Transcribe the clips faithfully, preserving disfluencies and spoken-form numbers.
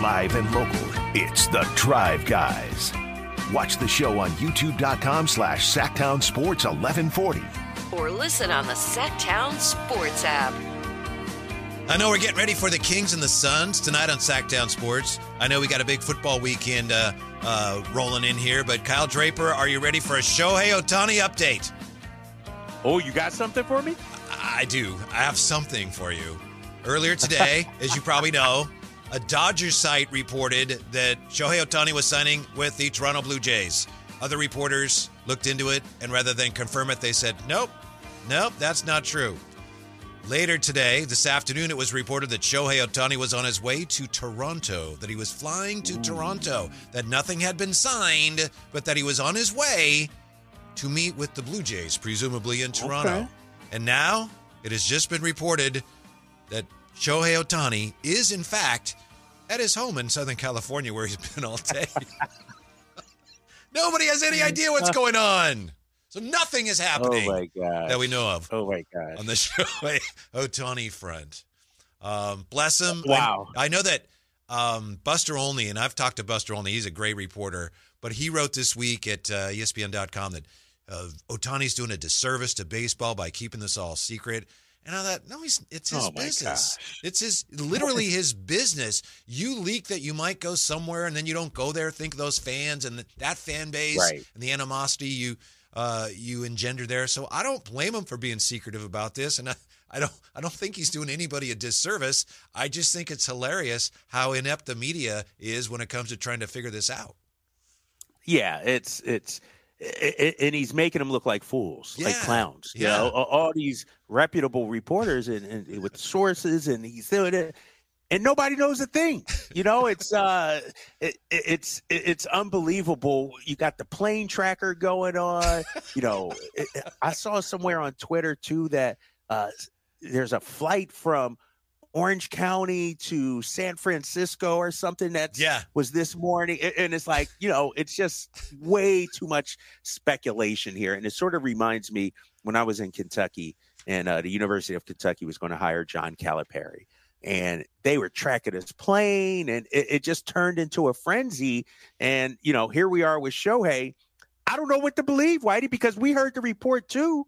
Live and local, it's the Drive Guys. Watch the show on youtube.com slash Sactown Sports eleven forty. Or listen on the Sactown Sports app. I know we're getting ready for the Kings and the Suns tonight on Sactown Sports. I know we got a big football weekend uh, uh, rolling in here, but Kyle Draper, are you ready for a Shohei Ohtani update? Oh, you got something for me? I do. I have something for you. Earlier today, as you probably know, a Dodgers site reported that Shohei Ohtani was signing with the Toronto Blue Jays. Other reporters looked into it, and rather than confirm it, they said, nope, nope, that's not true. Later today, this afternoon, it was reported that Shohei Ohtani was on his way to Toronto, that he was flying to Ooh. Toronto, that nothing had been signed, but that he was on his way to meet with the Blue Jays, presumably in Toronto. Okay. And now it has just been reported that Shohei Ohtani is, in fact, at his home in Southern California where he's been all day. Nobody has any idea what's going on. So nothing is happening oh my gosh. that we know of Oh my gosh. on the Shohei Ohtani front. Um, bless him. Wow. I, I know that um, Buster Olney, and I've talked to Buster Olney, he's a great reporter, but he wrote this week at uh, E S P N dot com that uh, Otani's doing a disservice to baseball by keeping this all secret. And I thought, no, he's, it's his oh business. Gosh. It's his literally his business. You leak that you might go somewhere, and then you don't go there. Think of those fans and that fan base right. and the animosity you uh, you engender there. So I don't blame him for being secretive about this, and I, I don't I don't think he's doing anybody a disservice. I just think it's hilarious how inept the media is when it comes to trying to figure this out. Yeah, it's it's. It, and he's making them look like fools, yeah. like clowns. You yeah. know, all these reputable reporters and, and with sources, and he's doing it, and nobody knows a thing. You know, it's uh, it, it's it's unbelievable. You got the plane tracker going on. You know, it, I saw somewhere on Twitter too that uh, there's a flight from Orange County to San Francisco or something that yeah. was this morning. And it's like, you know, it's just way too much speculation here. And it sort of reminds me when I was in Kentucky and uh, the University of Kentucky was going to hire John Calipari, and they were tracking his plane, and it, it just turned into a frenzy. And, you know, here we are with Shohei. I don't know what to believe, Whitey, because we heard the report too,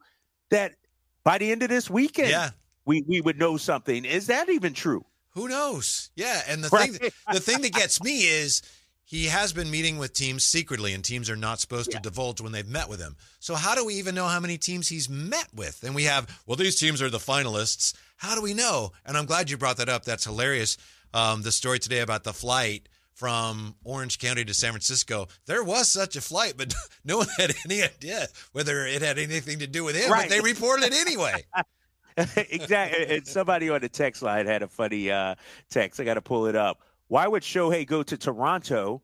that by the end of this weekend, yeah. We we would know something. Is that even true? Who knows? Yeah, and the right. thing the thing that gets me is he has been meeting with teams secretly, and teams are not supposed yeah. to divulge when they've met with him. So how do we even know how many teams he's met with? And we have, well, these teams are the finalists. How do we know? And I'm glad you brought that up. That's hilarious. Um, the story today about the flight from Orange County to San Francisco, there was such a flight, but no one had any idea whether it had anything to do with him, right. but they reported it anyway. Exactly. And somebody on the text line had a funny uh, text. I got to pull it up. Why would Shohei go to Toronto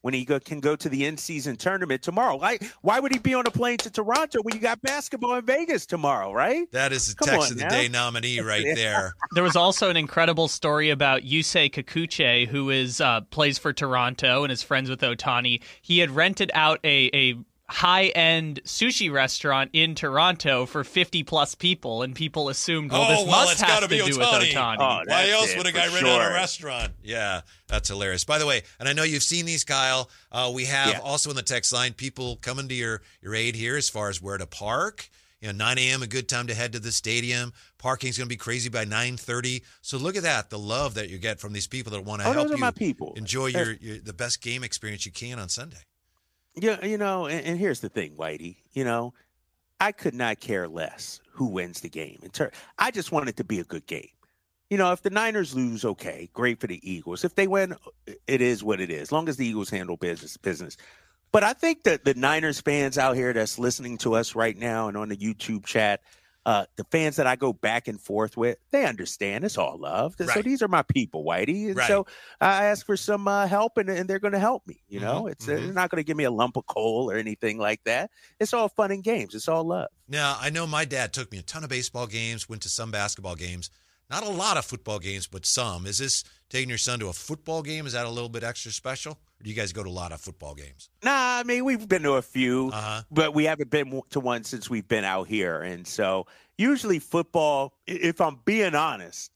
when he go, can go to the in-season tournament tomorrow? Why, why would he be on a plane to Toronto when you got basketball in Vegas tomorrow, right? That is the Come text on, of the now. day nominee right there. There was also an incredible story about Yusei Kikuchi, who is uh, plays for Toronto and is friends with Ohtani. He had rented out a a high-end sushi restaurant in Toronto for fifty plus people, and people assumed, well, this oh, well, must have to be do with Ohtani. Oh, why else would a guy sure. rent out a restaurant? Yeah, that's hilarious. By the way, and I know you've seen these, Kyle. Uh, we have yeah. also in the text line people coming to your, your aid here as far as where to park. You know, nine a.m., a good time to head to the stadium. Parking's going to be crazy by nine thirty. So look at that, the love that you get from these people that want to oh, help you my people. enjoy your, your the best game experience you can on Sunday. Yeah, you know, and, and here's the thing, Whitey. You know, I could not care less who wins the game. In turn, I just want it to be a good game. You know, if the Niners lose, okay, great for the Eagles. If they win, it is what it is, as long as the Eagles handle business. business. But I think that the Niners fans out here that's listening to us right now and on the YouTube chat, uh, the fans that I go back and forth with, they understand it's all love. Right. So these are my people, Whitey. And right. so I ask for some uh, help, and, and they're going to help me. You know, mm-hmm. it's mm-hmm. they're not going to give me a lump of coal or anything like that. It's all fun and games. It's all love. Now, I know my dad took me a ton of baseball games, went to some basketball games, not a lot of football games, but some. Is this taking your son to a football game? Is that a little bit extra special? Or do you guys go to a lot of football games? Nah, I mean, we've been to a few, uh-huh. but we haven't been to one since we've been out here. And so usually football, if I'm being honest,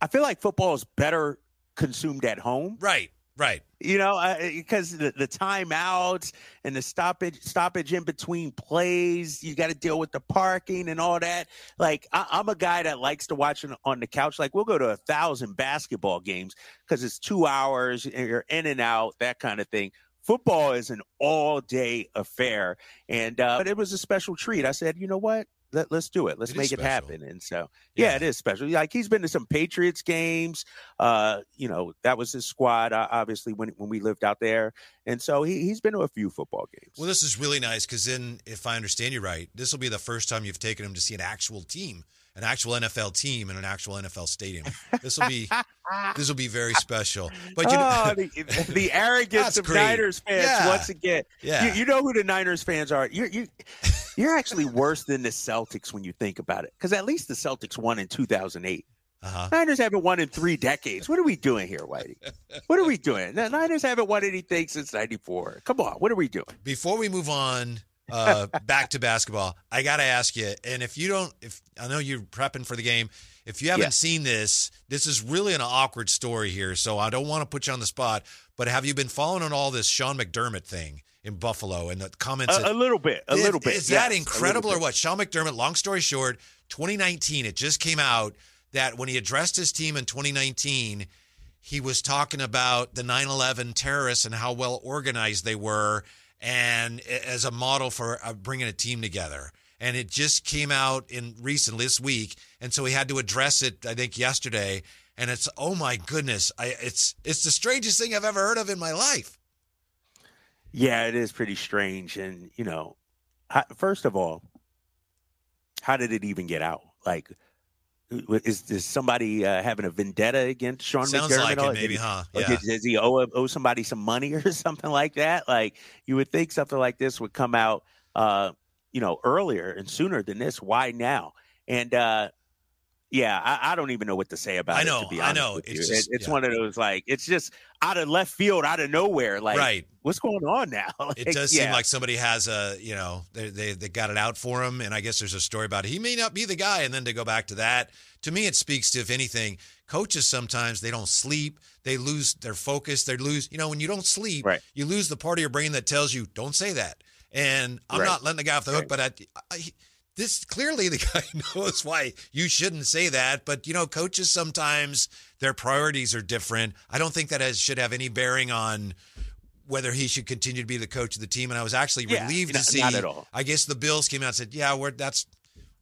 I feel like football is better consumed at home. Right, right. You know, because uh, the, the timeouts and the stoppage stoppage in between plays, you got to deal with the parking and all that. Like, I, I'm a guy that likes to watch on, on the couch. Like, we'll go to a thousand basketball games because it's two hours and you're in and out, that kind of thing. Football is an all-day affair, and uh, but it was a special treat. I said, you know what? Let, let's do it. Let's it make it happen. And so, yeah, yeah, it is special. Like, he's been to some Patriots games. Uh, you know, that was his squad, uh, obviously, when when we lived out there. And so he, he's been to a few football games. Well, this is really nice because then, if I understand you right, this will be the first time you've taken him to see an actual team, an actual N F L team in an actual N F L stadium. This will be this will be very special. But you oh, know, the, the arrogance of great. Niners fans yeah. once again. Yeah. You, you know who the Niners fans are. You you. You're actually worse than the Celtics when you think about it, because at least the Celtics won in two thousand eight. Uh-huh. Niners haven't won in three decades. What are we doing here, Whitey? What are we doing? The Niners haven't won anything since ninety-four. Come on, what are we doing? Before we move on uh, back to basketball, I got to ask you, and if you don't, if I know you're prepping for the game, if you haven't yes. seen this, this is really an awkward story here, so I don't want to put you on the spot, but have you been following on all this Sean McDermott thing in Buffalo and the comments? A, that, a little bit, a is, little bit. Is yes, that incredible or what? Sean McDermott, long story short, twenty nineteen, it just came out that when he addressed his team in twenty nineteen, he was talking about the nine eleven terrorists and how well organized they were and as a model for bringing a team together. And it just came out in recently this week. And so he had to address it, I think, yesterday. And it's, oh my goodness, I, it's it's the strangest thing I've ever heard of in my life. Yeah, it is pretty strange. And, you know, first of all, how did it even get out? Like, is, is somebody uh, having a vendetta against Sean McDermott? Sounds like it, maybe, huh? Yeah. Does, does he owe, owe somebody some money or something like that? Like, you would think something like this would come out, uh, you know, earlier and sooner than this. Why now? And, uh, yeah, I, I don't even know what to say about I know, it, to be honest I know. With you. It's, just, it's yeah. one of those, like, it's just out of left field, out of nowhere. Like, right. What's going on now? Like, it does yeah. seem like somebody has a, you know, they, they they got it out for him, and I guess there's a story about it. He may not be the guy, and then to go back to that, to me it speaks to, if anything, coaches sometimes, they don't sleep, they lose their focus, they lose, you know, when you don't sleep, right. you lose the part of your brain that tells you, don't say that. And I'm right. not letting the guy off the hook, right. but I... I he, This clearly the guy knows why you shouldn't say that, but you know, coaches sometimes their priorities are different. I don't think that has, should have any bearing on whether he should continue to be the coach of the team. And I was actually yeah, relieved not, to see. Not at all. I guess the Bills came out and said, "Yeah, we're that's,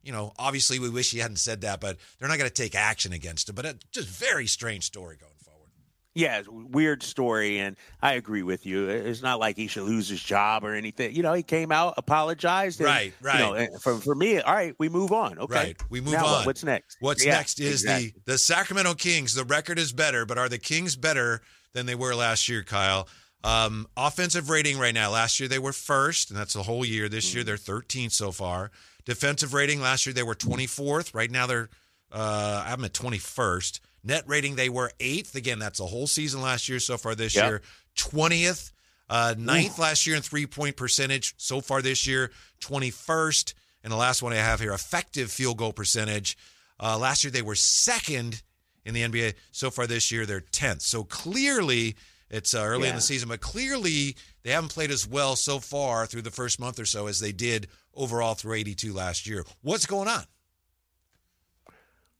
you know, obviously we wish he hadn't said that, but they're not going to take action against him." But it's just very strange story going forward. Yeah, weird story, and I agree with you. It's not like he should lose his job or anything. You know, he came out, apologized. And, right, right. You know, for, for me, all right, we move on. Okay, right, we move now, on. What's next? What's yeah, next is exactly. the, the Sacramento Kings. The record is better, but are the Kings better than they were last year, Kyle? Um, offensive rating right now. Last year they were first, and that's the whole year. This mm-hmm. year they're thirteenth so far. Defensive rating, last year they were twenty-fourth. Right now they're uh, I'm at twenty-first. Net rating, they were eighth. Again, that's a whole season last year. So far this yep. year, twentieth. Uh, ninth Ooh. Last year in three-point percentage. So far this year, twenty-first. And the last one I have here, effective field goal percentage. Uh, last year, they were second in the N B A. So far this year, they're tenth. So clearly, it's uh, early yeah. in the season, but clearly they haven't played as well so far through the first month or so as they did overall through eighty-two last year. What's going on?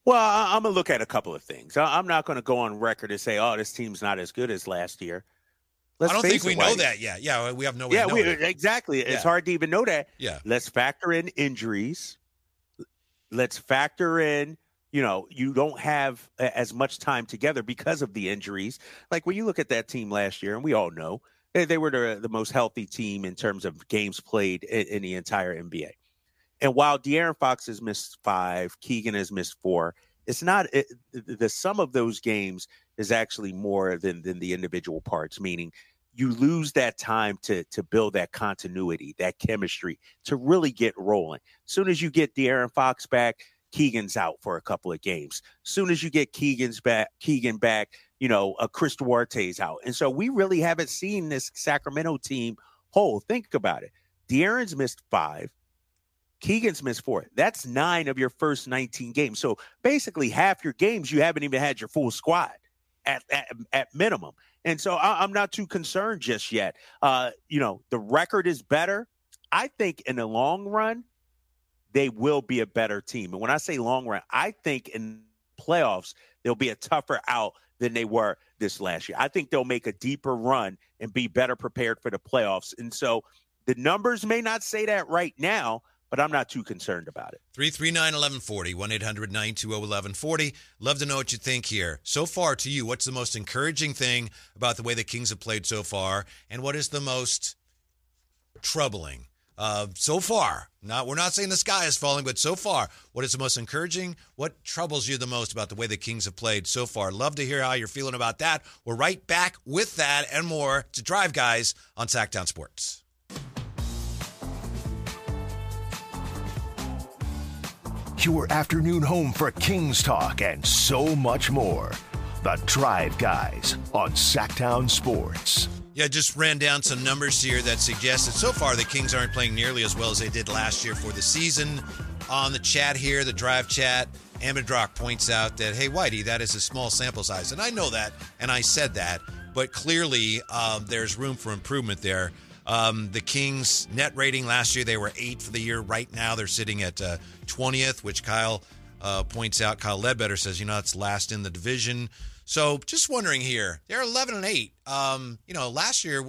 Well, I'm going to look at a couple of things. I'm not going to go on record and say, oh, this team's not as good as last year. Let's I don't think we know that yet. Yeah, we have no way yeah, to know we, that. Exactly. Yeah. It's hard to even know that. Yeah. Let's factor in injuries. Let's factor in, you know, you don't have as much time together because of the injuries. Like when you look at that team last year, and we all know, they, they were the, the most healthy team in terms of games played in, in the entire N B A. And while De'Aaron Fox has missed five, Keegan has missed four, it's not it, the sum of those games is actually more than, than the individual parts, meaning you lose that time to to build that continuity, that chemistry, to really get rolling. As soon as you get De'Aaron Fox back, Keegan's out for a couple of games. As soon as you get Keegan's back, Keegan back, you know, uh, Chris Duarte's out. And so we really haven't seen this Sacramento team whole. Think about it. De'Aaron's missed five. Keegan's missed four. That's nine of your first nineteen games. So basically half your games, you haven't even had your full squad at at, at minimum. And so I, I'm not too concerned just yet. Uh, you know, the record is better. I think in the long run, they will be a better team. And when I say long run, I think in playoffs, they'll be a tougher out than they were this last year. I think they'll make a deeper run and be better prepared for the playoffs. And so the numbers may not say that right now, but I'm not too concerned about it. three three nine, eleven forty, one eight hundred, nine two zero, eleven forty. Love to know what you think here. So far to you, what's the most encouraging thing about the way the Kings have played so far, and what is the most troubling? Uh, so far, not we're not saying the sky is falling, but so far, what is the most encouraging? What troubles you the most about the way the Kings have played so far? Love to hear how you're feeling about that. We're right back with that and more to Drive Guys on Sactown Sports. Your afternoon home for Kings talk and so much more. The Drive Guys on Sactown Sports. Yeah, just ran down some numbers here that suggest that so far the Kings aren't playing nearly as well as they did last year for the season. On the chat here, the Drive chat, Amidrock points out that, hey, Whitey, that is a small sample size. And I know that, and I said that, but clearly um, there's room for improvement there. Um, the Kings' net rating last year, they were eighth for the year. Right now they're sitting at uh, twentieth, which Kyle uh, points out. Kyle Ledbetter says, you know, it's last in the division. So just wondering here, they're eleven and eight. Um, you know, last year,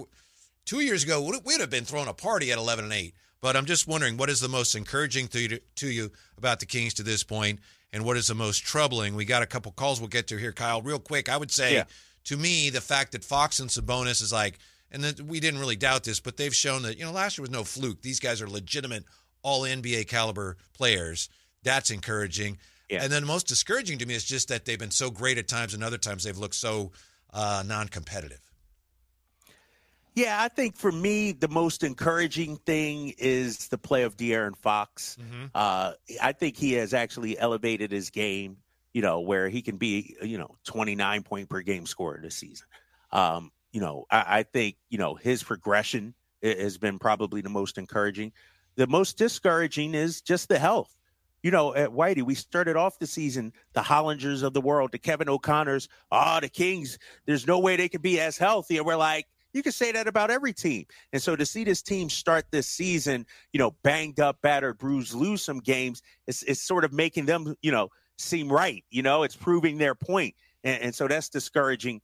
two years ago, we'd have been throwing a party at eleven and eight. But I'm just wondering, what is the most encouraging to you, to you about the Kings to this point, and what is the most troubling? We got a couple calls we'll get to here, Kyle. Real quick, I would say, yeah. to me, the fact that Fox and Sabonis is like, and that we didn't really doubt this, but they've shown that, you know, last year was no fluke. These guys are legitimate all N B A caliber players. That's encouraging. Yeah. And then most discouraging to me is just that they've been so great at times, and other times they've looked so uh, non-competitive. Yeah, I think for me, the most encouraging thing is the play of De'Aaron Fox. Mm-hmm. Uh, I think he has actually elevated his game, you know, where he can be, you know, twenty-nine point per game scorer this season. Um, you know, I, I think, you know, his progression has been probably the most encouraging. The most discouraging is just the health. You know, at Whitey, we started off the season, the Hollingers of the world, the Kevin O'Connors, ah, oh, the Kings, there's no way they could be as healthy. And we're like, you can say that about every team. And so to see this team start this season, you know, banged up, battered, bruised, lose some games, it's, it's sort of making them, you know, seem right. You know, it's proving their point. And, and so that's discouraging.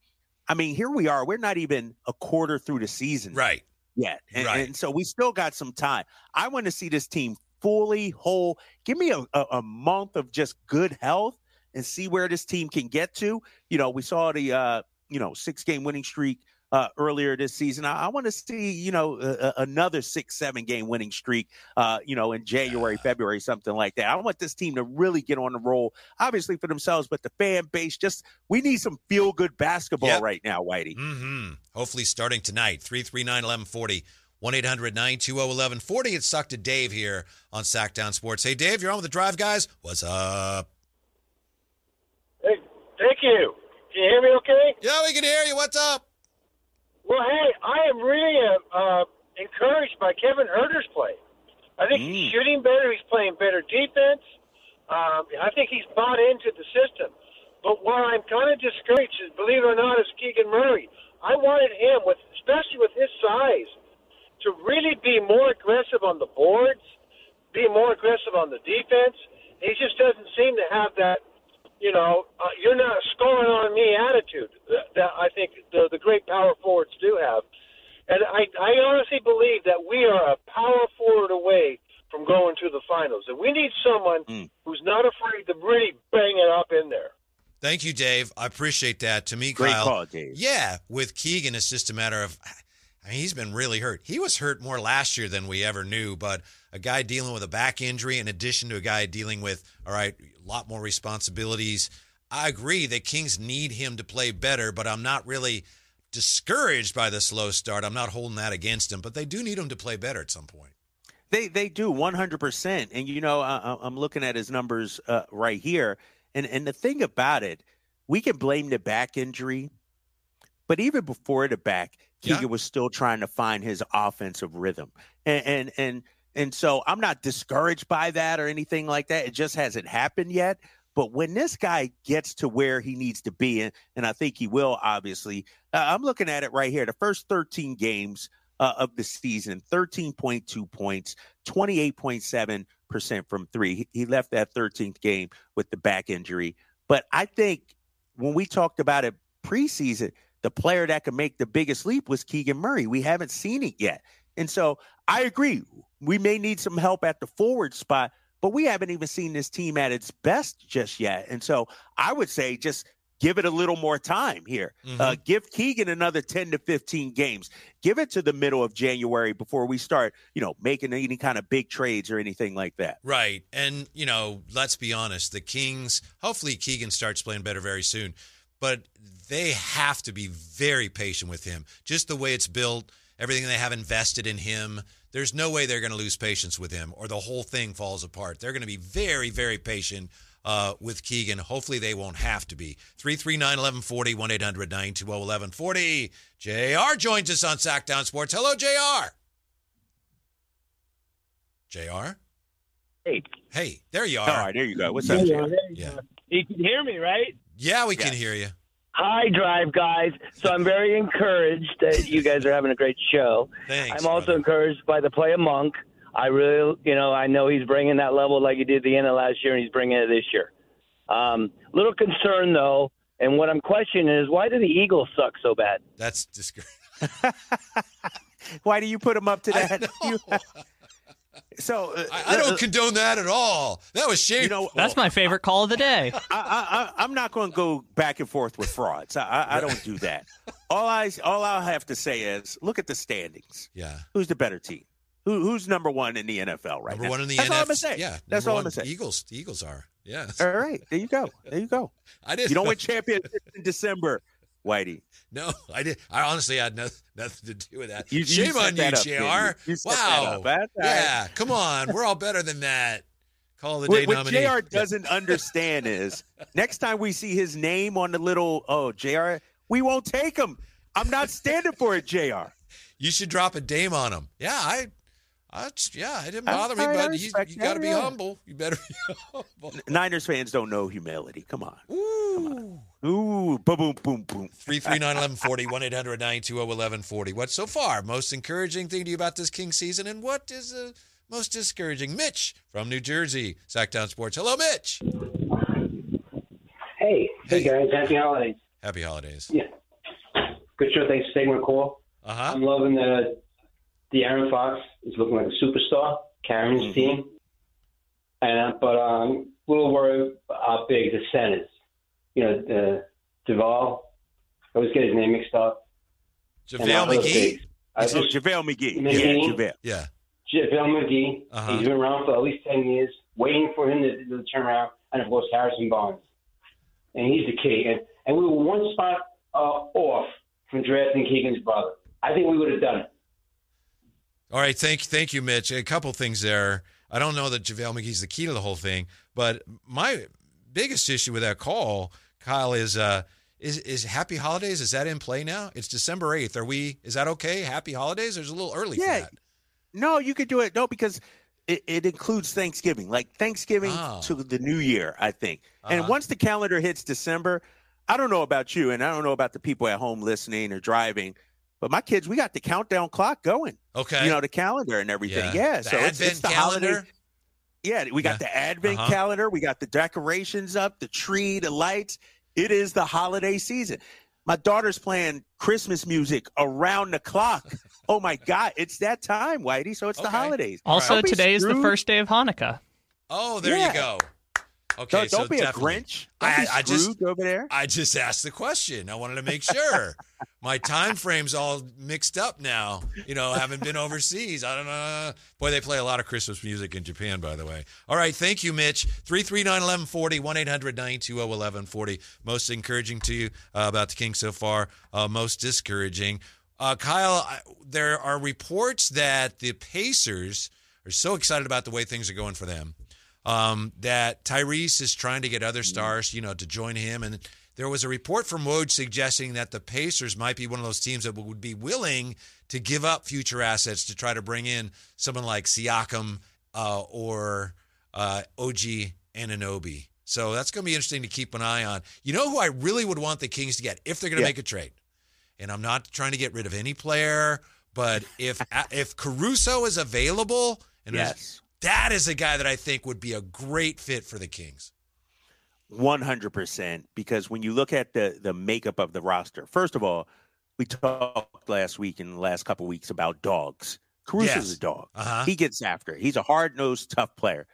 I mean, here we are. We're not even a quarter through the season. Right. Yet. And, right. and so we still got some time. I want to see this team fully whole. Give me a, a, a month of just good health and see where this team can get to. You know, we saw the, uh, you know, six-game winning streak uh, earlier this season. I, I want to see, you know, a, another six, seven-game winning streak, uh, you know, in January, yeah. February, something like that. I want this team to really get on the roll, obviously for themselves, but the fan base, just we need some feel-good basketball yep. right now, Whitey. Mm-hmm. Hopefully starting tonight, three three nine, eleven forty. one eight hundred, nine two zero, eleven forty. It's Suck to Dave here on Sactown Sports. Hey, Dave, you're on with the Drive Guys. What's up? Hey, thank you. Can you hear me okay? Yeah, we can hear you. What's up? Well, hey, I am really uh, encouraged by Kevin Huerter's play. I think mm. he's shooting better. He's playing better defense. Um, I think he's bought into the system. But what I'm kind of discouraged is, believe it or not, is Keegan Murray. I wanted him, with, especially with his size, to really be more aggressive on the boards, be more aggressive on the defense. He just doesn't seem to have that, you know, uh, you're not scoring on me attitude that, that I think the, the great power forwards do have. And I, I honestly believe that we are a power forward away from going to the finals. And we need someone mm. who's not afraid to really bang it up in there. Thank you, Dave. I appreciate that. To me, Kyle. Great call, Dave. Yeah, with Keegan, it's just a matter of... I mean, he's been really hurt. He was hurt more last year than we ever knew, but a guy dealing with a back injury in addition to a guy dealing with, all right, a lot more responsibilities. I agree that Kings need him to play better, but I'm not really discouraged by the slow start. I'm not holding that against him, but they do need him to play better at some point. They they do, one hundred percent. And, you know, I, I'm looking at his numbers uh, right here. And, and the thing about it, we can blame the back injury, but even before the back, Keegan yeah. was still trying to find his offensive rhythm. And, and and and so I'm not discouraged by that or anything like that. It just hasn't happened yet. But when this guy gets to where he needs to be, and, and I think he will, obviously, uh, I'm looking at it right here. The first thirteen games uh, of the season, thirteen point two points, twenty-eight point seven percent from three. He, he left that thirteenth game with the back injury. But I think when we talked about it preseason, the player that could make the biggest leap was Keegan Murray. We haven't seen it yet. And so I agree. We may need some help at the forward spot, but we haven't even seen this team at its best just yet. And so I would say just give it a little more time here. Mm-hmm. Uh, give Keegan another ten to fifteen games. Give it to the middle of January before we start, you know, making any kind of big trades or anything like that. Right. And, you know, let's be honest, the Kings, hopefully Keegan starts playing better very soon, but they have to be very patient with him. Just the way it's built, everything they have invested in him, there's no way they're going to lose patience with him or the whole thing falls apart. They're going to be very, very patient uh, with Keegan. Hopefully they won't have to be. three three nine, eleven forty, one eight hundred, nine two zero, eleven forty. J R joins us on Sactown Sports. Hello, J R. J R? Hey. Hey, there you are. All right, there you go. What's up, J R? Yeah. You can hear me, right? Yeah, we yes. can hear you. Hi, Drive guys. So I'm very encouraged that you guys are having a great show. Thanks. I'm also brother. encouraged by the play of Monk. I really, you know, I know he's bringing that level like he did at the end of last year, and he's bringing it this year. Um, little concern, though, and what I'm questioning is, why do the Eagles suck so bad? That's disgusting. Why do you put them up to that? I know. So uh, I, I don't uh, condone that at all. That was shameful. You know, that's my favorite call of the day. I, I, I, I'm not going to go back and forth with frauds. I, I, I don't do that. All I all I'll have to say is look at the standings. Yeah, who's the better team? Who who's number one in the N F L right number now? Number one in the N F L. That's N F- all I'm gonna say. Yeah, that's all I'm gonna say. Eagles. The Eagles are. Yeah. All right. There you go. There you go. I didn't. You don't win championships in December, Whitey. No, I did. I honestly had no, nothing to do with that. You, Shame you on you, up, J R. You, you wow. That yeah, right. Come on. We're all better than that. Call the what, day what nominee. What J R doesn't understand is next time we see his name on the little, oh, J R, we won't take him. I'm not standing for it, J R. You should drop a dame on him. Yeah, I. I, yeah, it didn't bother me, but you, you got to be humble. You better be humble. Niners fans don't know humility. Come on. Ooh. Come on. Ooh. Boom, boom, boom, boom. three three nine, eleven forty, one eight hundred, nine two zero, eleven forty. What's so far most encouraging thing to you about this King season, and what is the uh, most discouraging? Mitch from New Jersey, Sactown Sports. Hello, Mitch. Hey. Hey, hey guys. Happy holidays. Happy holidays. Yeah. Good show. Thanks for taking my call. Uh-huh. I'm loving the... De'Aaron Fox is looking like a superstar, carrying his team. And, uh, but I'm um, a little worried about big the centers. You know, the, JaVale. I always get his name mixed up. JaVale McGee? I just, JaVale McGee. McGee. Yeah, JaVale. JaVale McGee. Uh-huh. He's been around for at least ten years, waiting for him to, to turn around. And, of course, Harrison Barnes. And he's the key. And, and we were one spot uh, off from drafting Keegan's brother. I think we would have done it. All right, thank thank you, Mitch. A couple things there. I don't know that JaVale McGee's the key to the whole thing, but my biggest issue with that call, Kyle, is uh, is is Happy Holidays. Is that in play now? It's December eighth. Are we? Is that okay? Happy Holidays. There's a little early yeah. for that. No, you could do it. No, because it, it includes Thanksgiving, like Thanksgiving oh. to the New Year, I think. Uh-huh. And once the calendar hits December, I don't know about you, and I don't know about the people at home listening or driving. But my kids, we got the countdown clock going. Okay. You know, the calendar and everything. Yeah. yeah. So it's, it's the calendar. Holiday. Yeah. We got yeah. the Advent uh-huh. calendar. We got the decorations up, the tree, the lights. It is the holiday season. My daughter's playing Christmas music around the clock. Oh, my God. It's that time, Whitey. So it's okay. the holidays. Also, right. today is the first day of Hanukkah. Oh, there yeah. you go. Okay, don't, so don't be definitely. a Grinch. Don't I, I just over there. I just asked the question. I wanted to make sure my time frame's all mixed up now. You know, haven't been overseas. I don't know. Boy, they play a lot of Christmas music in Japan, by the way. All right, thank you, Mitch. Three three nine eleven forty one eight hundred nine two zero eleven forty. Most encouraging to you uh, about the Kings so far. Uh, most discouraging, uh, Kyle. I, there are reports that the Pacers are so excited about the way things are going for them. Um, that Tyrese is trying to get other stars, you know, to join him. And there was a report from Woj suggesting that the Pacers might be one of those teams that would be willing to give up future assets to try to bring in someone like Siakam uh, or uh, O G Anunoby. So that's going to be interesting to keep an eye on. You know who I really would want the Kings to get if they're going to yeah. make a trade? And I'm not trying to get rid of any player, but if if Caruso is available, and yes. that is a guy that I think would be a great fit for the Kings. one hundred percent, because when you look at the, the makeup of the roster, first of all, we talked last week and the last couple of weeks about dogs. Caruso's yes. a dog. Uh-huh. He gets after it. He's a hard-nosed, tough player.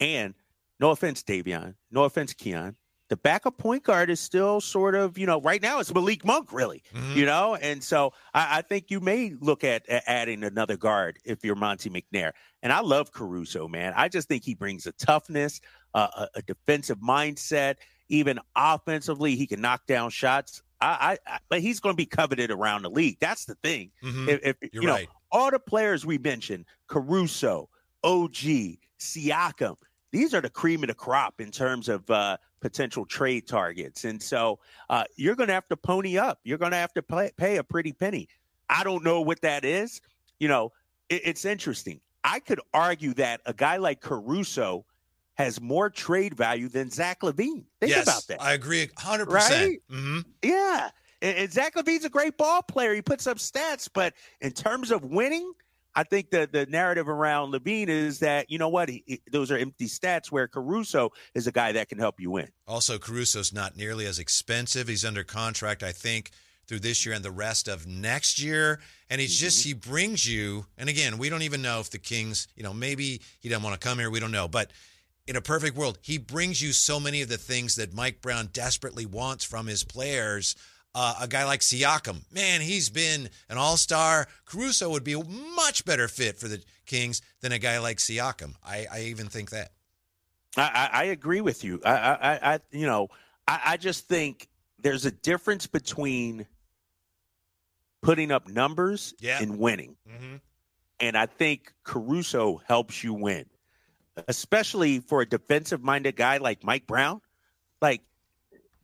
And no offense, Davion. No offense, Keon. The backup point guard is still sort of, you know, right now it's Malik Monk, really, mm-hmm. you know? And so I, I think you may look at, at adding another guard if you're Monty McNair. And I love Caruso, man. I just think he brings a toughness, uh, a, a defensive mindset. Even offensively, he can knock down shots. I, I, I But he's going to be coveted around the league. That's the thing. Mm-hmm. If, if You're you right. know, all the players we mentioned, Caruso, O G, Siakam, these are the cream of the crop in terms of uh, potential trade targets. And so uh, you're going to have to pony up. You're going to have to pay, pay a pretty penny. I don't know what that is. You know, it, it's interesting. I could argue that a guy like Caruso has more trade value than Zach LaVine. Think yes, about that. I agree one hundred percent. Right? Mm-hmm. Yeah. And, and Zach LaVine's a great ball player. He puts up stats. But in terms of winning, I think the, the narrative around LaVine is that, you know what, he, he, those are empty stats, where Caruso is a guy that can help you win. Also, Caruso's not nearly as expensive. He's under contract, I think, through this year and the rest of next year. And he's mm-hmm. just, he brings you, and again, we don't even know if the Kings, you know, maybe he doesn't want to come here. We don't know. But in a perfect world, he brings you so many of the things that Mike Brown desperately wants from his players. Uh, a guy like Siakam, man, he's been an all-star. Caruso would be a much better fit for the Kings than a guy like Siakam. I, I even think that. I, I agree with you. I, I, I you know, I, I just think there's a difference between putting up numbers yeah. and winning. Mm-hmm. And I think Caruso helps you win, especially for a defensive-minded guy like Mike Brown. Like,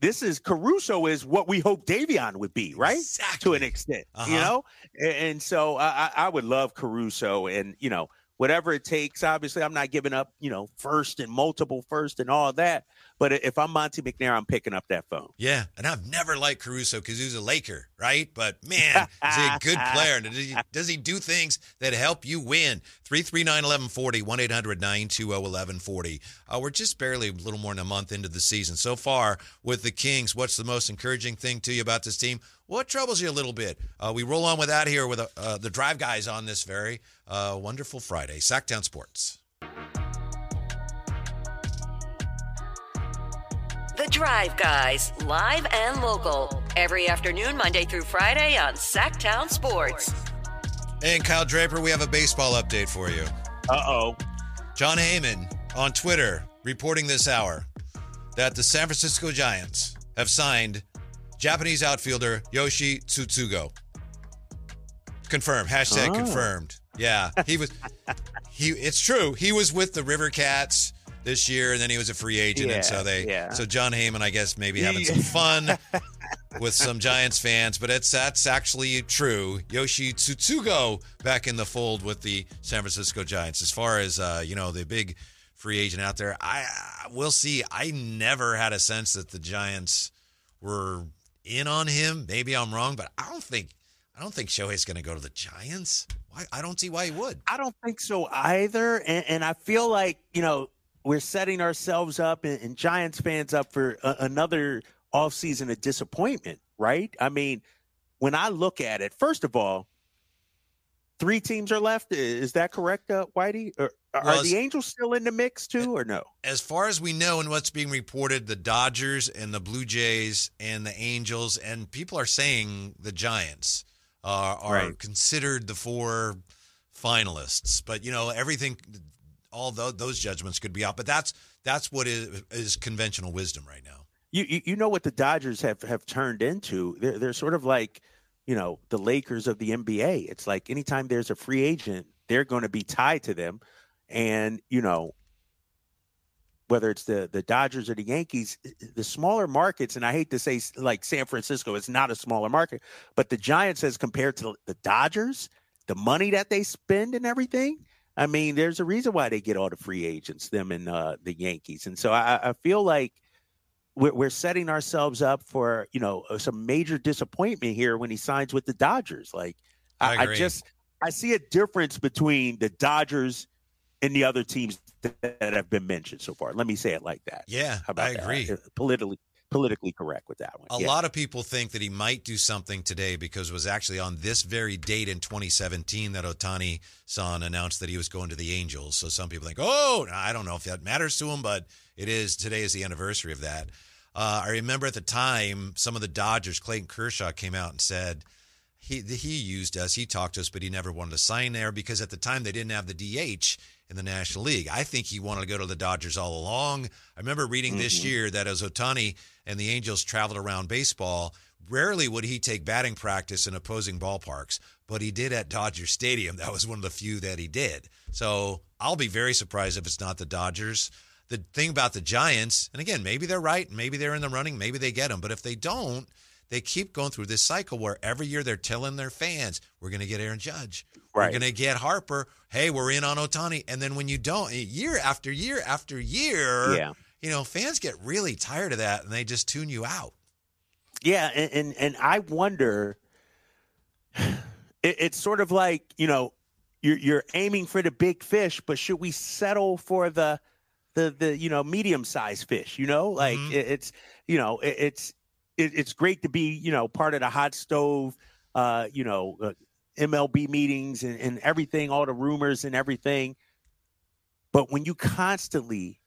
this is Caruso is what we hope Davion would be, right? Exactly. To an extent, uh-huh. you know? And, and so I, I would love Caruso, and, you know, whatever it takes. Obviously, I'm not giving up, you know, first and multiple first and all that. But if I'm Monty McNair, I'm picking up that phone. Yeah, and I've never liked Caruso because he's a Laker, right? But, man, is he a good player? Does he, does he do things that help you win? three three nine, eleven forty, one eight hundred, nine two zero, eleven forty. Uh, we're just barely a little more than a month into the season. So far with the Kings, what's the most encouraging thing to you about this team? What troubles you a little bit? Uh, we roll on with that here with uh, the Drive Guys on this very uh, wonderful Friday. Sactown Sports. The Drive Guys, live and local, every afternoon, Monday through Friday on Sactown Sports. And Kyle Draper, we have a baseball update for you. Uh-oh. John Heyman on Twitter reporting this hour that the San Francisco Giants have signed Japanese outfielder Yoshi Tsutsugo. Confirmed. Hashtag oh. confirmed. Yeah, he was. He it's true. He was with the River Cats this year, and then he was a free agent, yeah, and so they, yeah. so John Heyman, I guess, maybe having some fun with some Giants fans, but it's that's actually true. Yoshi Tsutsugo back in the fold with the San Francisco Giants. As far as uh, you know, the big free agent out there, I we'll see. I never had a sense that the Giants were in on him. Maybe I'm wrong, but I don't think I don't think Shohei's going to go to the Giants. Why? I don't see why he would. I don't think so either, and, and I feel like you know. We're setting ourselves up and, and Giants fans up for a, another offseason of disappointment, right? I mean, when I look at it, first of all, three teams are left. Is that correct, uh, Whitey? Or, are well, the Angels still in the mix too, or no? As far as we know and what's being reported, the Dodgers and the Blue Jays and the Angels, and people are saying the Giants uh, are right. considered the four finalists. But, you know, everything – all those judgments could be out, but that's that's what is, is conventional wisdom right now. You, you you know what the Dodgers have, have turned into? They're, they're sort of like, you know, the Lakers of the N B A. It's like anytime there's a free agent, they're going to be tied to them. And, you know, whether it's the, the Dodgers or the Yankees, the smaller markets, and I hate to say like San Francisco is not a smaller market, but the Giants as compared to the Dodgers, the money that they spend and everything – I mean, there's a reason why they get all the free agents, them and uh, the Yankees. And so I, I feel like we're, we're setting ourselves up for, you know, some major disappointment here when he signs with the Dodgers. Like, I, I, I just I see a difference between the Dodgers and the other teams that have been mentioned so far. Let me say it like that. Yeah, how about I agree. That? Politically. Politically correct with that one. A yeah. lot of people think that he might do something today because it was actually on this very date in twenty seventeen that Ohtani-san announced that he was going to the Angels. So some people think, oh, I don't know if that matters to him, but it is. Today is the anniversary of that. Uh, I remember at the time, some of the Dodgers, Clayton Kershaw, came out and said he he used us, he talked to us, but he never wanted to sign there because at the time they didn't have the D H in the National League. I think he wanted to go to the Dodgers all along. I remember reading mm-hmm. this year that as Ohtani and the Angels traveled around baseball, rarely would he take batting practice in opposing ballparks, but he did at Dodger Stadium. That was one of the few that he did. So I'll be very surprised if it's not the Dodgers. The thing about the Giants, and again, maybe they're right, maybe they're in the running, maybe they get him, but if they don't, they keep going through this cycle where every year they're telling their fans, we're going to get Aaron Judge. Right. We're going to get Harper. Hey, we're in on Ohtani. And then when you don't, year after year after year, yeah. you know, fans get really tired of that and they just tune you out. Yeah. And, and, and I wonder, it, it's sort of like, you know, you're, you're aiming for the big fish, but should we settle for the, the, the, you know, medium sized fish, you know, like mm-hmm. it, it's, you know, it, it's, it's great to be, you know, part of the hot stove, uh, you know, uh, M L B meetings and, and everything, all the rumors and everything. But when you constantly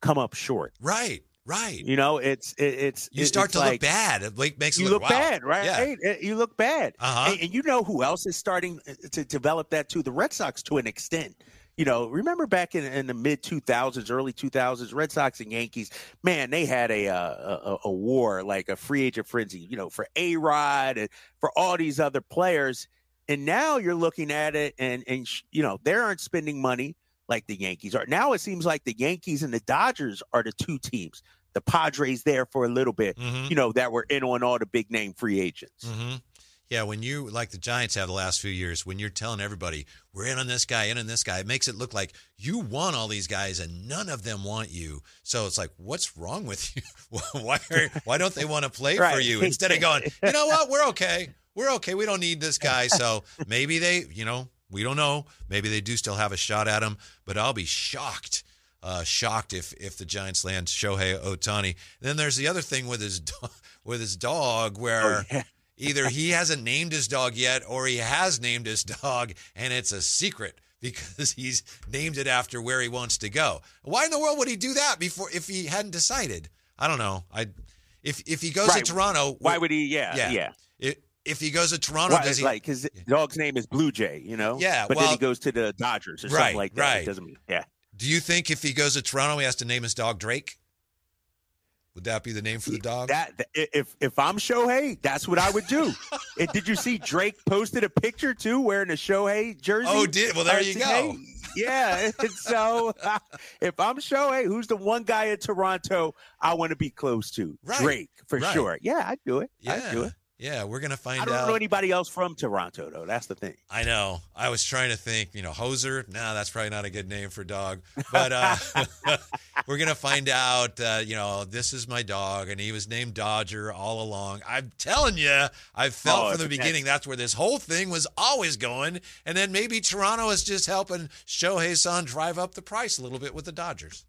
come up short. Right, right. You know, it's it, it's you start it's to like, look bad. It makes it you look, look wow. bad, right? Yeah. Hey, you look bad. Uh-huh. And, and you know who else is starting to develop that too? The Red Sox to an extent. You know, remember back in, in the mid two thousands, early two thousands, Red Sox and Yankees, man, they had a uh, a, a war, like a free agent frenzy, you know, for A-Rod and for all these other players. And now you're looking at it and, and you know, they aren't spending money like the Yankees are. Now it seems like the Yankees and the Dodgers are the two teams, the Padres there for a little bit, mm-hmm. you know, that were in on all the big name free agents. Mm-hmm. Yeah, when you, like the Giants have the last few years, when you're telling everybody, we're in on this guy, in on this guy, it makes it look like you want all these guys and none of them want you. So it's like, what's wrong with you? why are, why don't they want to play right. for you? Instead of going, you know what, we're okay. We're okay. We don't need this guy. So maybe they, you know, we don't know. Maybe they do still have a shot at him, but I'll be shocked. Uh, shocked if if the Giants land Shohei Ohtani. Then there's the other thing with his, do- with his dog where... Oh, yeah. Either he hasn't named his dog yet or he has named his dog, and it's a secret because he's named it after where he wants to go. Why in the world would he do that before if he hadn't decided? I don't know. I If if he goes right. to Toronto... Why would he... Yeah, yeah. yeah. If, if he goes to Toronto... Why, does he, like his dog's name is Blue Jay, you know? Yeah. But well, then he goes to the Dodgers or right, something like that. Right. It doesn't mean, yeah. Do you think if he goes to Toronto, he has to name his dog Drake? Would that be the name for the dog? That if if I'm Shohei, that's what I would do. And did you see Drake posted a picture too, wearing a Shohei jersey? Oh, did well there uh, you today? Go. Yeah. And so uh, if I'm Shohei, who's the one guy in Toronto I want to be close to? Right. Drake for right. sure. Yeah, I'd do it. Yeah. I'd do it. Yeah, we're gonna find out. I don't out. know anybody else from Toronto though. That's the thing. I know. I was trying to think. You know, Hoser. Nah, that's probably not a good name for dog. But uh, we're gonna find out. Uh, you know, this is my dog, and he was named Dodger all along. I'm telling you, I felt oh, from the beginning that's where this whole thing was always going. And then maybe Toronto is just helping Shohei-san drive up the price a little bit with the Dodgers.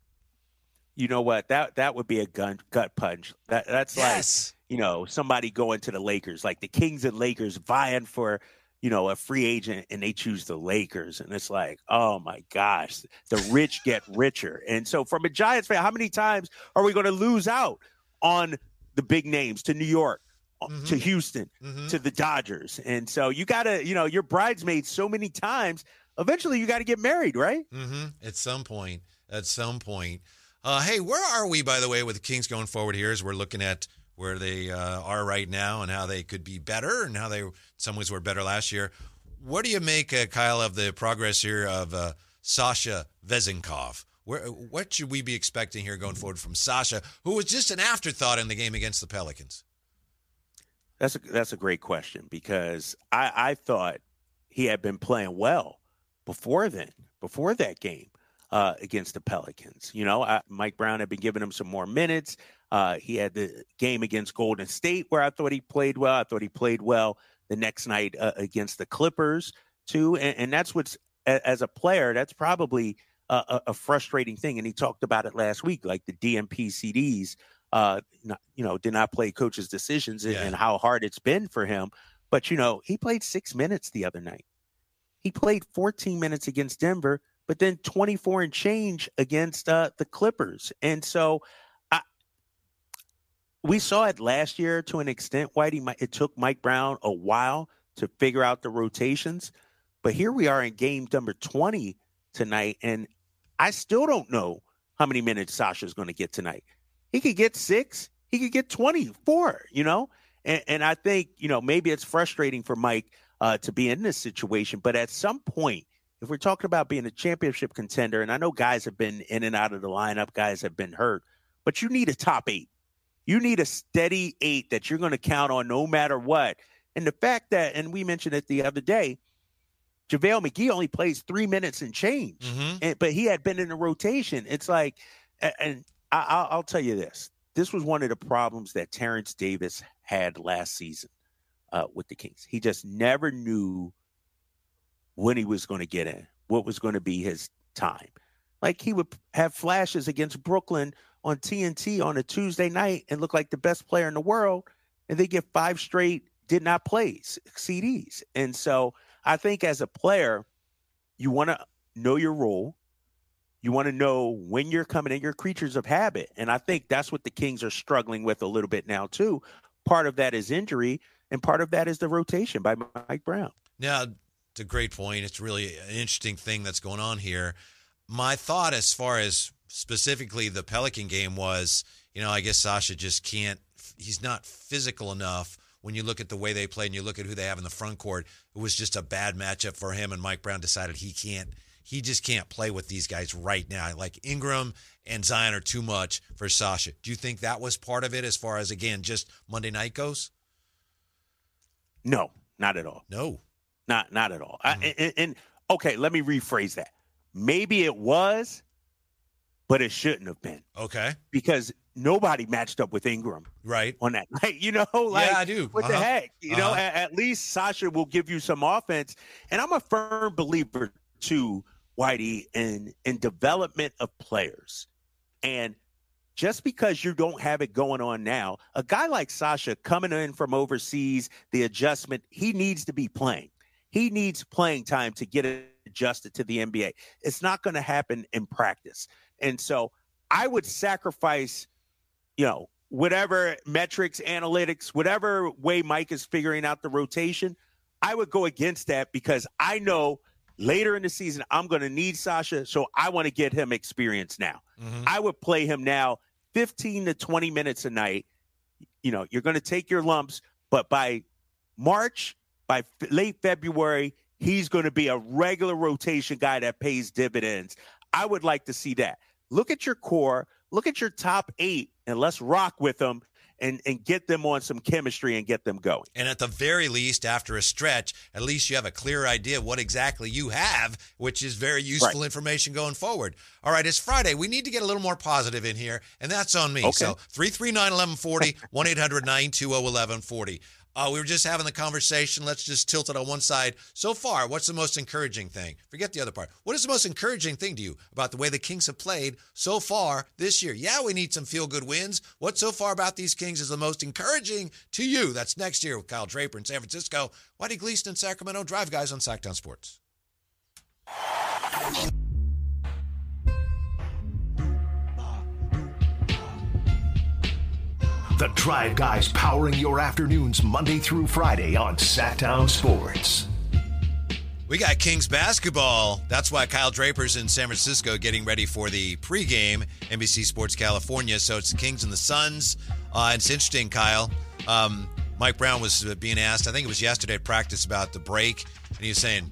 You know what? That that would be a gun, gut punch. That that's yes. like. You know, somebody going to the Lakers, like the Kings and Lakers vying for, you know, a free agent, and they choose the Lakers. And it's like, oh, my gosh, the rich get richer. And so from a Giants fan, how many times are we going to lose out on the big names to New York, mm-hmm. to Houston, mm-hmm. to the Dodgers? And so you got to, you know, your bridesmaid so many times. Eventually you got to get married, right? Mm-hmm. At some point, at some point. Uh, hey, where are we, by the way, with the Kings going forward here as we're looking at where they uh, are right now and how they could be better and how they, in some ways, were better last year. What do you make, uh, Kyle, of the progress here of uh, Sasha Vezenkov? Where, what should we be expecting here going forward from Sasha, who was just an afterthought in the game against the Pelicans? That's a, that's a great question because I, I thought he had been playing well before then. before that game uh, against the Pelicans. You know, I, Mike Brown had been giving him some more minutes. Uh, he had the game against Golden State where I thought he played well. I thought he played well the next night uh, against the Clippers, too. And, and that's what's, as a player, that's probably a, a frustrating thing. And he talked about it last week, like the D M P C Ds, uh, not, you know, did not play coach's decisions yeah. and how hard it's been for him. But, you know, he played six minutes the other night. He played fourteen minutes against Denver, but then twenty-four and change against uh, the Clippers. And so I, we saw it last year to an extent, Whitey. It took Mike Brown a while to figure out the rotations. But here we are in game number twenty tonight, and I still don't know how many minutes Sasha's going to get tonight. He could get six. He could get twenty-four, you know? And, and I think, you know, maybe it's frustrating for Mike Uh, to be in this situation. But at some point, if we're talking about being a championship contender, and I know guys have been in and out of the lineup, guys have been hurt, but you need a top eight. You need a steady eight that you're going to count on no matter what. And the fact that, and we mentioned it the other day, JaVale McGee only plays three minutes and change, mm-hmm. and, but he had been in the rotation. It's like, and I, I'll, I'll tell you this, this was one of the problems that Terrence Davis had last season. Uh, with the Kings. He just never knew when he was going to get in, what was going to be his time. Like he would have flashes against Brooklyn on T N T on a Tuesday night and look like the best player in the world, and they get five straight did not plays, C Ds. And so I think as a player, you want to know your role. You want to know when you're coming in. You're creatures of habit. And I think that's what the Kings are struggling with a little bit now too. Part of that is injury. And part of that is the rotation by Mike Brown. Yeah, it's a great point. It's really an interesting thing that's going on here. My thought as far as specifically the Pelican game was, you know, I guess Sasha just can't, he's not physical enough when you look at the way they play and you look at who they have in the front court. It was just a bad matchup for him, and Mike Brown decided he can't, he just can't play with these guys right now. Like Ingram and Zion are too much for Sasha. Do you think that was part of it as far as, again, just Monday night goes? No, not at all. No, not not at all. Mm-hmm. I, and, and okay, let me rephrase that. Maybe it was, but it shouldn't have been. Okay, because nobody matched up with Ingram, right? On that night, you know, like yeah, I do. What uh-huh. the heck, you uh-huh. know? At, at least Sasha will give you some offense, and I'm a firm believer too, Whitey, in in development of players, and. Just because you don't have it going on now, a guy like Sasha coming in from overseas, the adjustment, he needs to be playing. He needs playing time to get adjusted to the N B A. It's not going to happen in practice. And so I would sacrifice, you know, whatever metrics, analytics, whatever way Mike is figuring out the rotation, I would go against that because I know later in the season, I'm going to need Sasha, so I want to get him experience now. Mm-hmm. I would play him now fifteen to twenty minutes a night. You know, you're going to take your lumps, but by March, by f- late February, he's going to be a regular rotation guy that pays dividends. I would like to see that. Look at your core, look at your top eight, and let's rock with them. And, and get them on some chemistry and get them going. And at the very least, after a stretch, at least you have a clear idea what exactly you have, which is very useful right. information going forward. All right, it's Friday. We need to get a little more positive in here, and that's on me. Okay. So three three nine, eleven forty, one eight hundred, nine two zero, eleven forty. Uh, we were just having the conversation. Let's just tilt it on one side. So far, what's the most encouraging thing? Forget the other part. What is the most encouraging thing to you about the way the Kings have played so far this year? Yeah, we need some feel-good wins. What so far about these Kings is the most encouraging to you? That's next year with Kyle Draper in San Francisco. Whitey Gleason in Sacramento. Drive guys on Sactown Sports. The Drive Guys powering your afternoons Monday through Friday on Sactown Sports. We got Kings basketball. That's why Kyle Draper's in San Francisco getting ready for the pregame, N B C Sports California. So it's the Kings and the Suns. Uh, it's interesting, Kyle. Um, Mike Brown was being asked, I think it was yesterday at practice, about the break. And he was saying,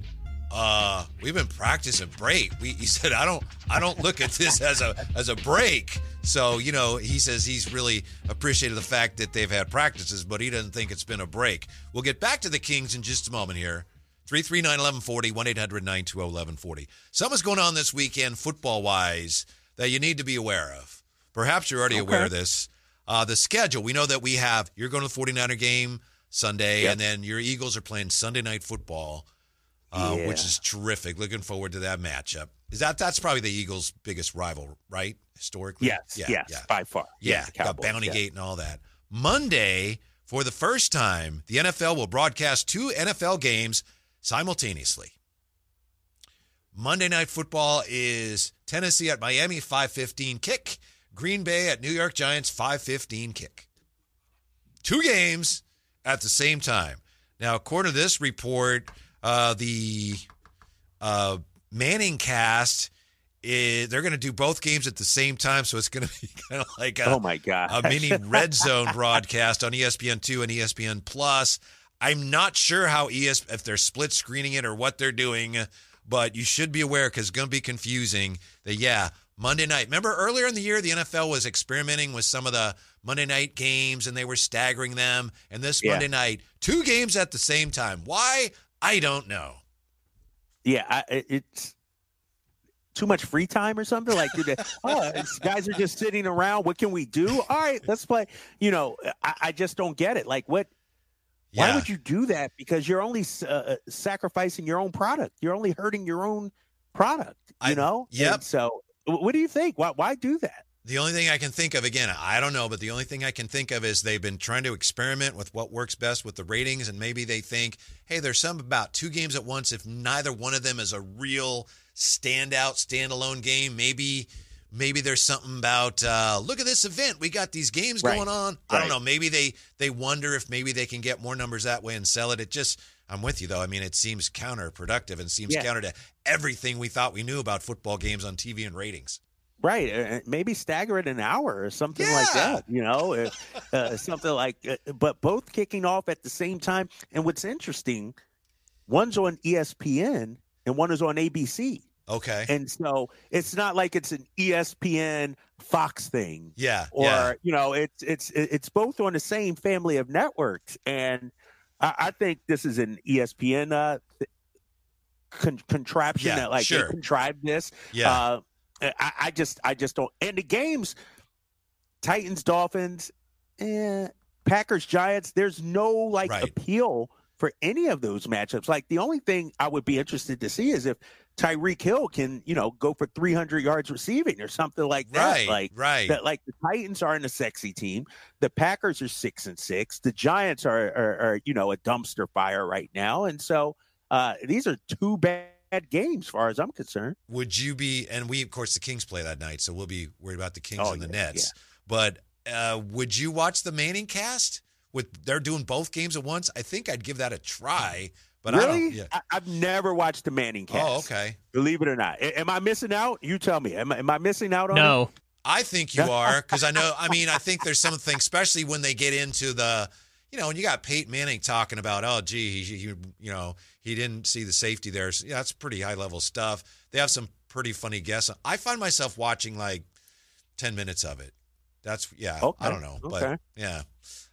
uh, we've been practicing break. We, he said, I don't I don't look at this as a as a break. So, you know, he says he's really appreciated the fact that they've had practices, but he doesn't think it's been a break. We'll get back to the Kings in just a moment here. three three nine, eleven forty, one eight hundred, nine two zero, eleven forty. Something's going on this weekend football-wise that you need to be aware of. Perhaps you're already okay. aware of this. Uh, the schedule, we know that we have, you're going to the forty-niner game Sunday, yep. and then your Eagles are playing Sunday Night Football, uh, yeah. which is terrific. Looking forward to that matchup. Is that that's probably the Eagles' biggest rival, right? Historically, yes, yeah, yes, yeah. by far. Yeah, yeah got Bounty yeah. Gate and all that. Monday, for the first time, the N F L will broadcast two N F L games simultaneously. Monday Night Football is Tennessee at Miami, five fifteen kick. Green Bay at New York Giants, five fifteen kick. Two games at the same time. Now, according to this report, uh, the uh, Manningcast, is, they're going to do both games at the same time, so it's going to be kind of like a, oh my God. a mini Red Zone broadcast on E S P N two and E S P N plus. I'm not sure how E S if they're split screening it or what they're doing, but you should be aware because it's going to be confusing that, yeah, Monday night. Remember earlier in the year, the N F L was experimenting with some of the Monday night games and they were staggering them. And this yeah. Monday night, two games at the same time. Why? I don't know. Yeah, I, it's too much free time or something like today. Oh, guys are just sitting around. What can we do? All right, let's play. You know, I, I just don't get it. Like what? Yeah. Why would you do that? Because you're only uh, sacrificing your own product. You're only hurting your own product, you I, know? Yep. And so what do you think? Why, why do that? The only thing I can think of, again, I don't know, but the only thing I can think of is they've been trying to experiment with what works best with the ratings, and maybe they think, hey, there's something about two games at once. If neither one of them is a real standout, standalone game, maybe maybe there's something about, uh, look at this event. We got these games right. going on. Right. I don't know. Maybe they, they wonder if maybe they can get more numbers that way and sell it. It just, I'm with you, though. I mean, it seems counterproductive and seems yeah. counter to everything we thought we knew about football games on T V and ratings. Right. Maybe stagger it an hour or something yeah. like that, you know, uh, something like uh, but both kicking off at the same time. And what's interesting, one's on E S P N and one is on A B C. Okay. And so it's not like it's an E S P N Fox thing. Yeah. Or, yeah. you know, it's it's it's both on the same family of networks. And I, I think this is an E S P N uh, con- contraption yeah, that like sure. they contrived this. Yeah. Uh, I, I just, I just don't. And the games, Titans, Dolphins, eh, Packers, Giants. There's no like right. appeal for any of those matchups. Like the only thing I would be interested to see is if Tyreek Hill can, you know, go for three hundred yards receiving or something like that. Right, like, right. That, like the Titans aren't a sexy team. The Packers are six and six. The Giants are, are, are you know, a dumpster fire right now. And so uh, these are two bad. Bad games, far as I'm concerned. Would you be, and we, of course, the Kings play that night, so we'll be worried about the Kings oh, and the yeah, Nets. Yeah. But uh, would you watch the Manningcast? With they're doing both games at once? I think I'd give that a try. But really? I don't, yeah. I, I've never watched the Manningcast. Oh, okay. Believe it or not. A- am I missing out? You tell me. Am, am I missing out on No. it? I think you are, because I know, I mean, I think there's something, especially when they get into the, you know, and you got Peyton Manning talking about, oh, gee, he, he, you know, he didn't see the safety there. So, yeah, that's pretty high-level stuff. They have some pretty funny guests. I find myself watching, like, ten minutes of it. That's, yeah, okay. I don't know. Okay. But, yeah.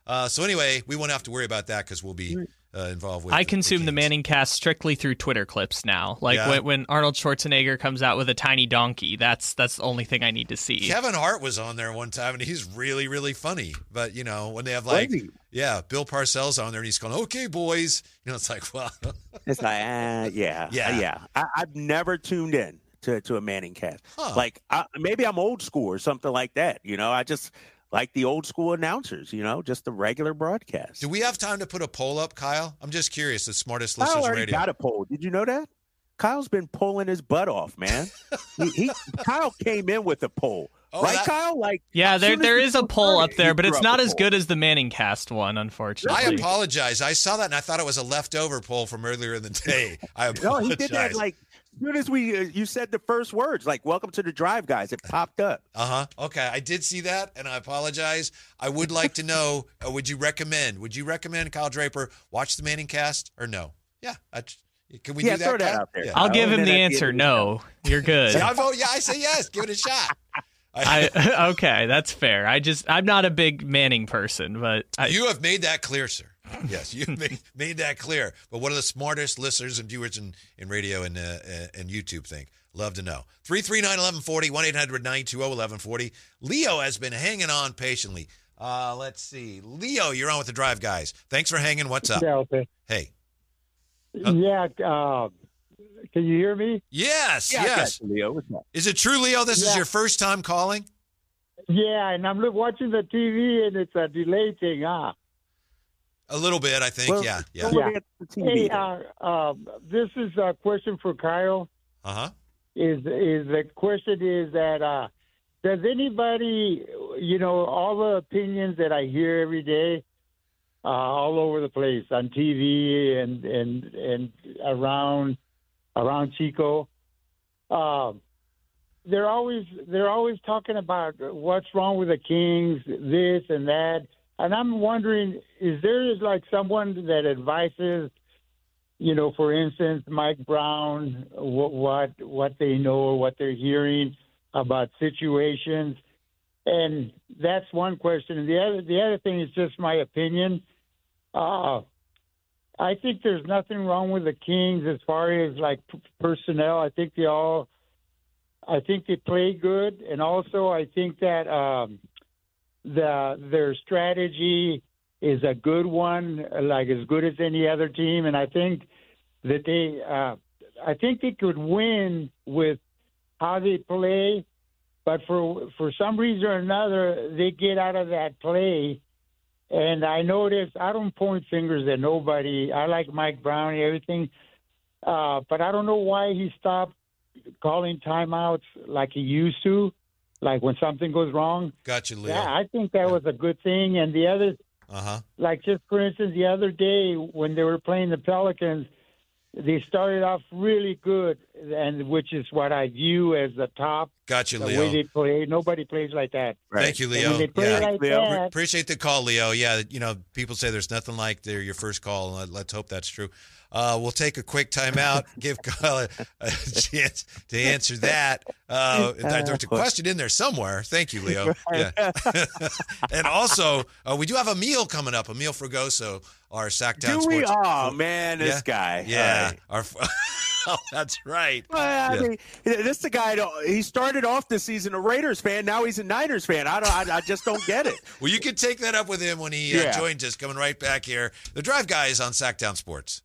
Uh, so, anyway, we won't have to worry about that because we'll be uh, involved with I consume the, the Manningcast strictly through Twitter clips now. Like, yeah. when, when Arnold Schwarzenegger comes out with a tiny donkey, that's, that's the only thing I need to see. Kevin Hart was on there one time, and he's really, really funny. But, you know, when they have, like... Really? Yeah, Bill Parcells on there, and he's going, okay, boys. You know, it's like, well. It's like, uh, yeah, yeah. yeah. I, I've never tuned in to, to a Manningcast. Huh. Like, I, maybe I'm old school or something like that. You know, I just like the old school announcers, you know, just the regular broadcast. Do we have time to put a poll up, Kyle? I'm just curious, the Smartest Listeners Radio. I already got a poll. Did you know that? Kyle's been pulling his butt off, man. he, he Kyle came in with a poll. Oh, right, that, Kyle? Like, yeah, there there is a poll up there, but it's not as good as the Manningcast one, unfortunately. I apologize. I saw that, and I thought it was a leftover poll from earlier in the day. I apologize. No, he did that, like, as soon as we, uh, you said the first words, like, welcome to the drive, guys. It popped up. Uh-huh. Okay, I did see that, and I apologize. I would like to know, uh, would you recommend, would you recommend Kyle Draper watch the Manningcast or no? Yeah, I Can we yeah, do that? Throw that out there. Yeah. I'll give him the answer. No, you're good. See, I vote, yeah, I say yes. Give it a shot. I, okay, that's fair. I just I'm not a big Manning person, but I, you have made that clear, sir. Yes, you made, made that clear. But what do the smartest listeners and viewers in, in radio and uh, and YouTube think? Love to know. three three nine, eleven forty, one eight hundred, nine two zero, eleven forty. Leo has been hanging on patiently. Uh, let's see. Leo, you're on with the Drive Guys. Thanks for hanging. What's up? Yeah, okay. Hey. Uh, yeah. Uh, can you hear me? Yes, yeah, yes. You, Leo. Is it true, Leo, this yeah. is your first time calling? Yeah, and I'm watching the T V, and it's a delay thing, huh? A little bit, I think, well, yeah. yeah. yeah. Hey, uh, uh, this is a question for Kyle. Uh-huh. Is is the question is that uh, does anybody, you know, all the opinions that I hear every day uh, all over the place on T V and and, and around around Chico, uh, they're always they're always talking about what's wrong with the Kings, this and that. And I'm wondering, is there like someone that advises, you know, for instance, Mike Brown, what what, what they know or what they're hearing about situations? And that's one question. And the other, the other thing is just my opinion. Uh, I think there's nothing wrong with the Kings as far as like p- personnel. I think they all, I think they play good, and also I think that. Um, The, their strategy is a good one, like as good as any other team, and I think that they, uh, I think they could win with how they play, but for for some reason or another, they get out of that play. And I noticed, I don't point fingers at nobody. I like Mike Brown and everything, uh, but I don't know why he stopped calling timeouts like he used to. Like when something goes wrong. Gotcha, Leo. Yeah, I think that yeah. was a good thing. And the other, uh-huh. like just for instance, the other day when they were playing the Pelicans, they started off really good, and which is what I view as the top. Gotcha, the Leo. Way they play. Nobody plays like that. Right. Thank you, Leo. They play yeah. like Leo. That, appreciate the call, Leo. Yeah, you know, people say there's nothing like they're your first call. Let's hope that's true. Uh, we'll take a quick timeout, give Kyle a, a chance to answer that. Uh, there's a question in there somewhere. Thank you, Leo. Yeah. And also, uh, we do have a meal coming up, Emil Fregoso, our Sactown Sports. Do we? Oh, man, this yeah? guy. Yeah. Hey. Our, oh, that's right. Well, I yeah. mean, this is the guy, he started off this season a Raiders fan. Now he's a Niners fan. I don't. I, I just don't get it. Well, you can take that up with him when he yeah. uh, joins us. Coming right back here. The Drive Guys on Sactown Sports.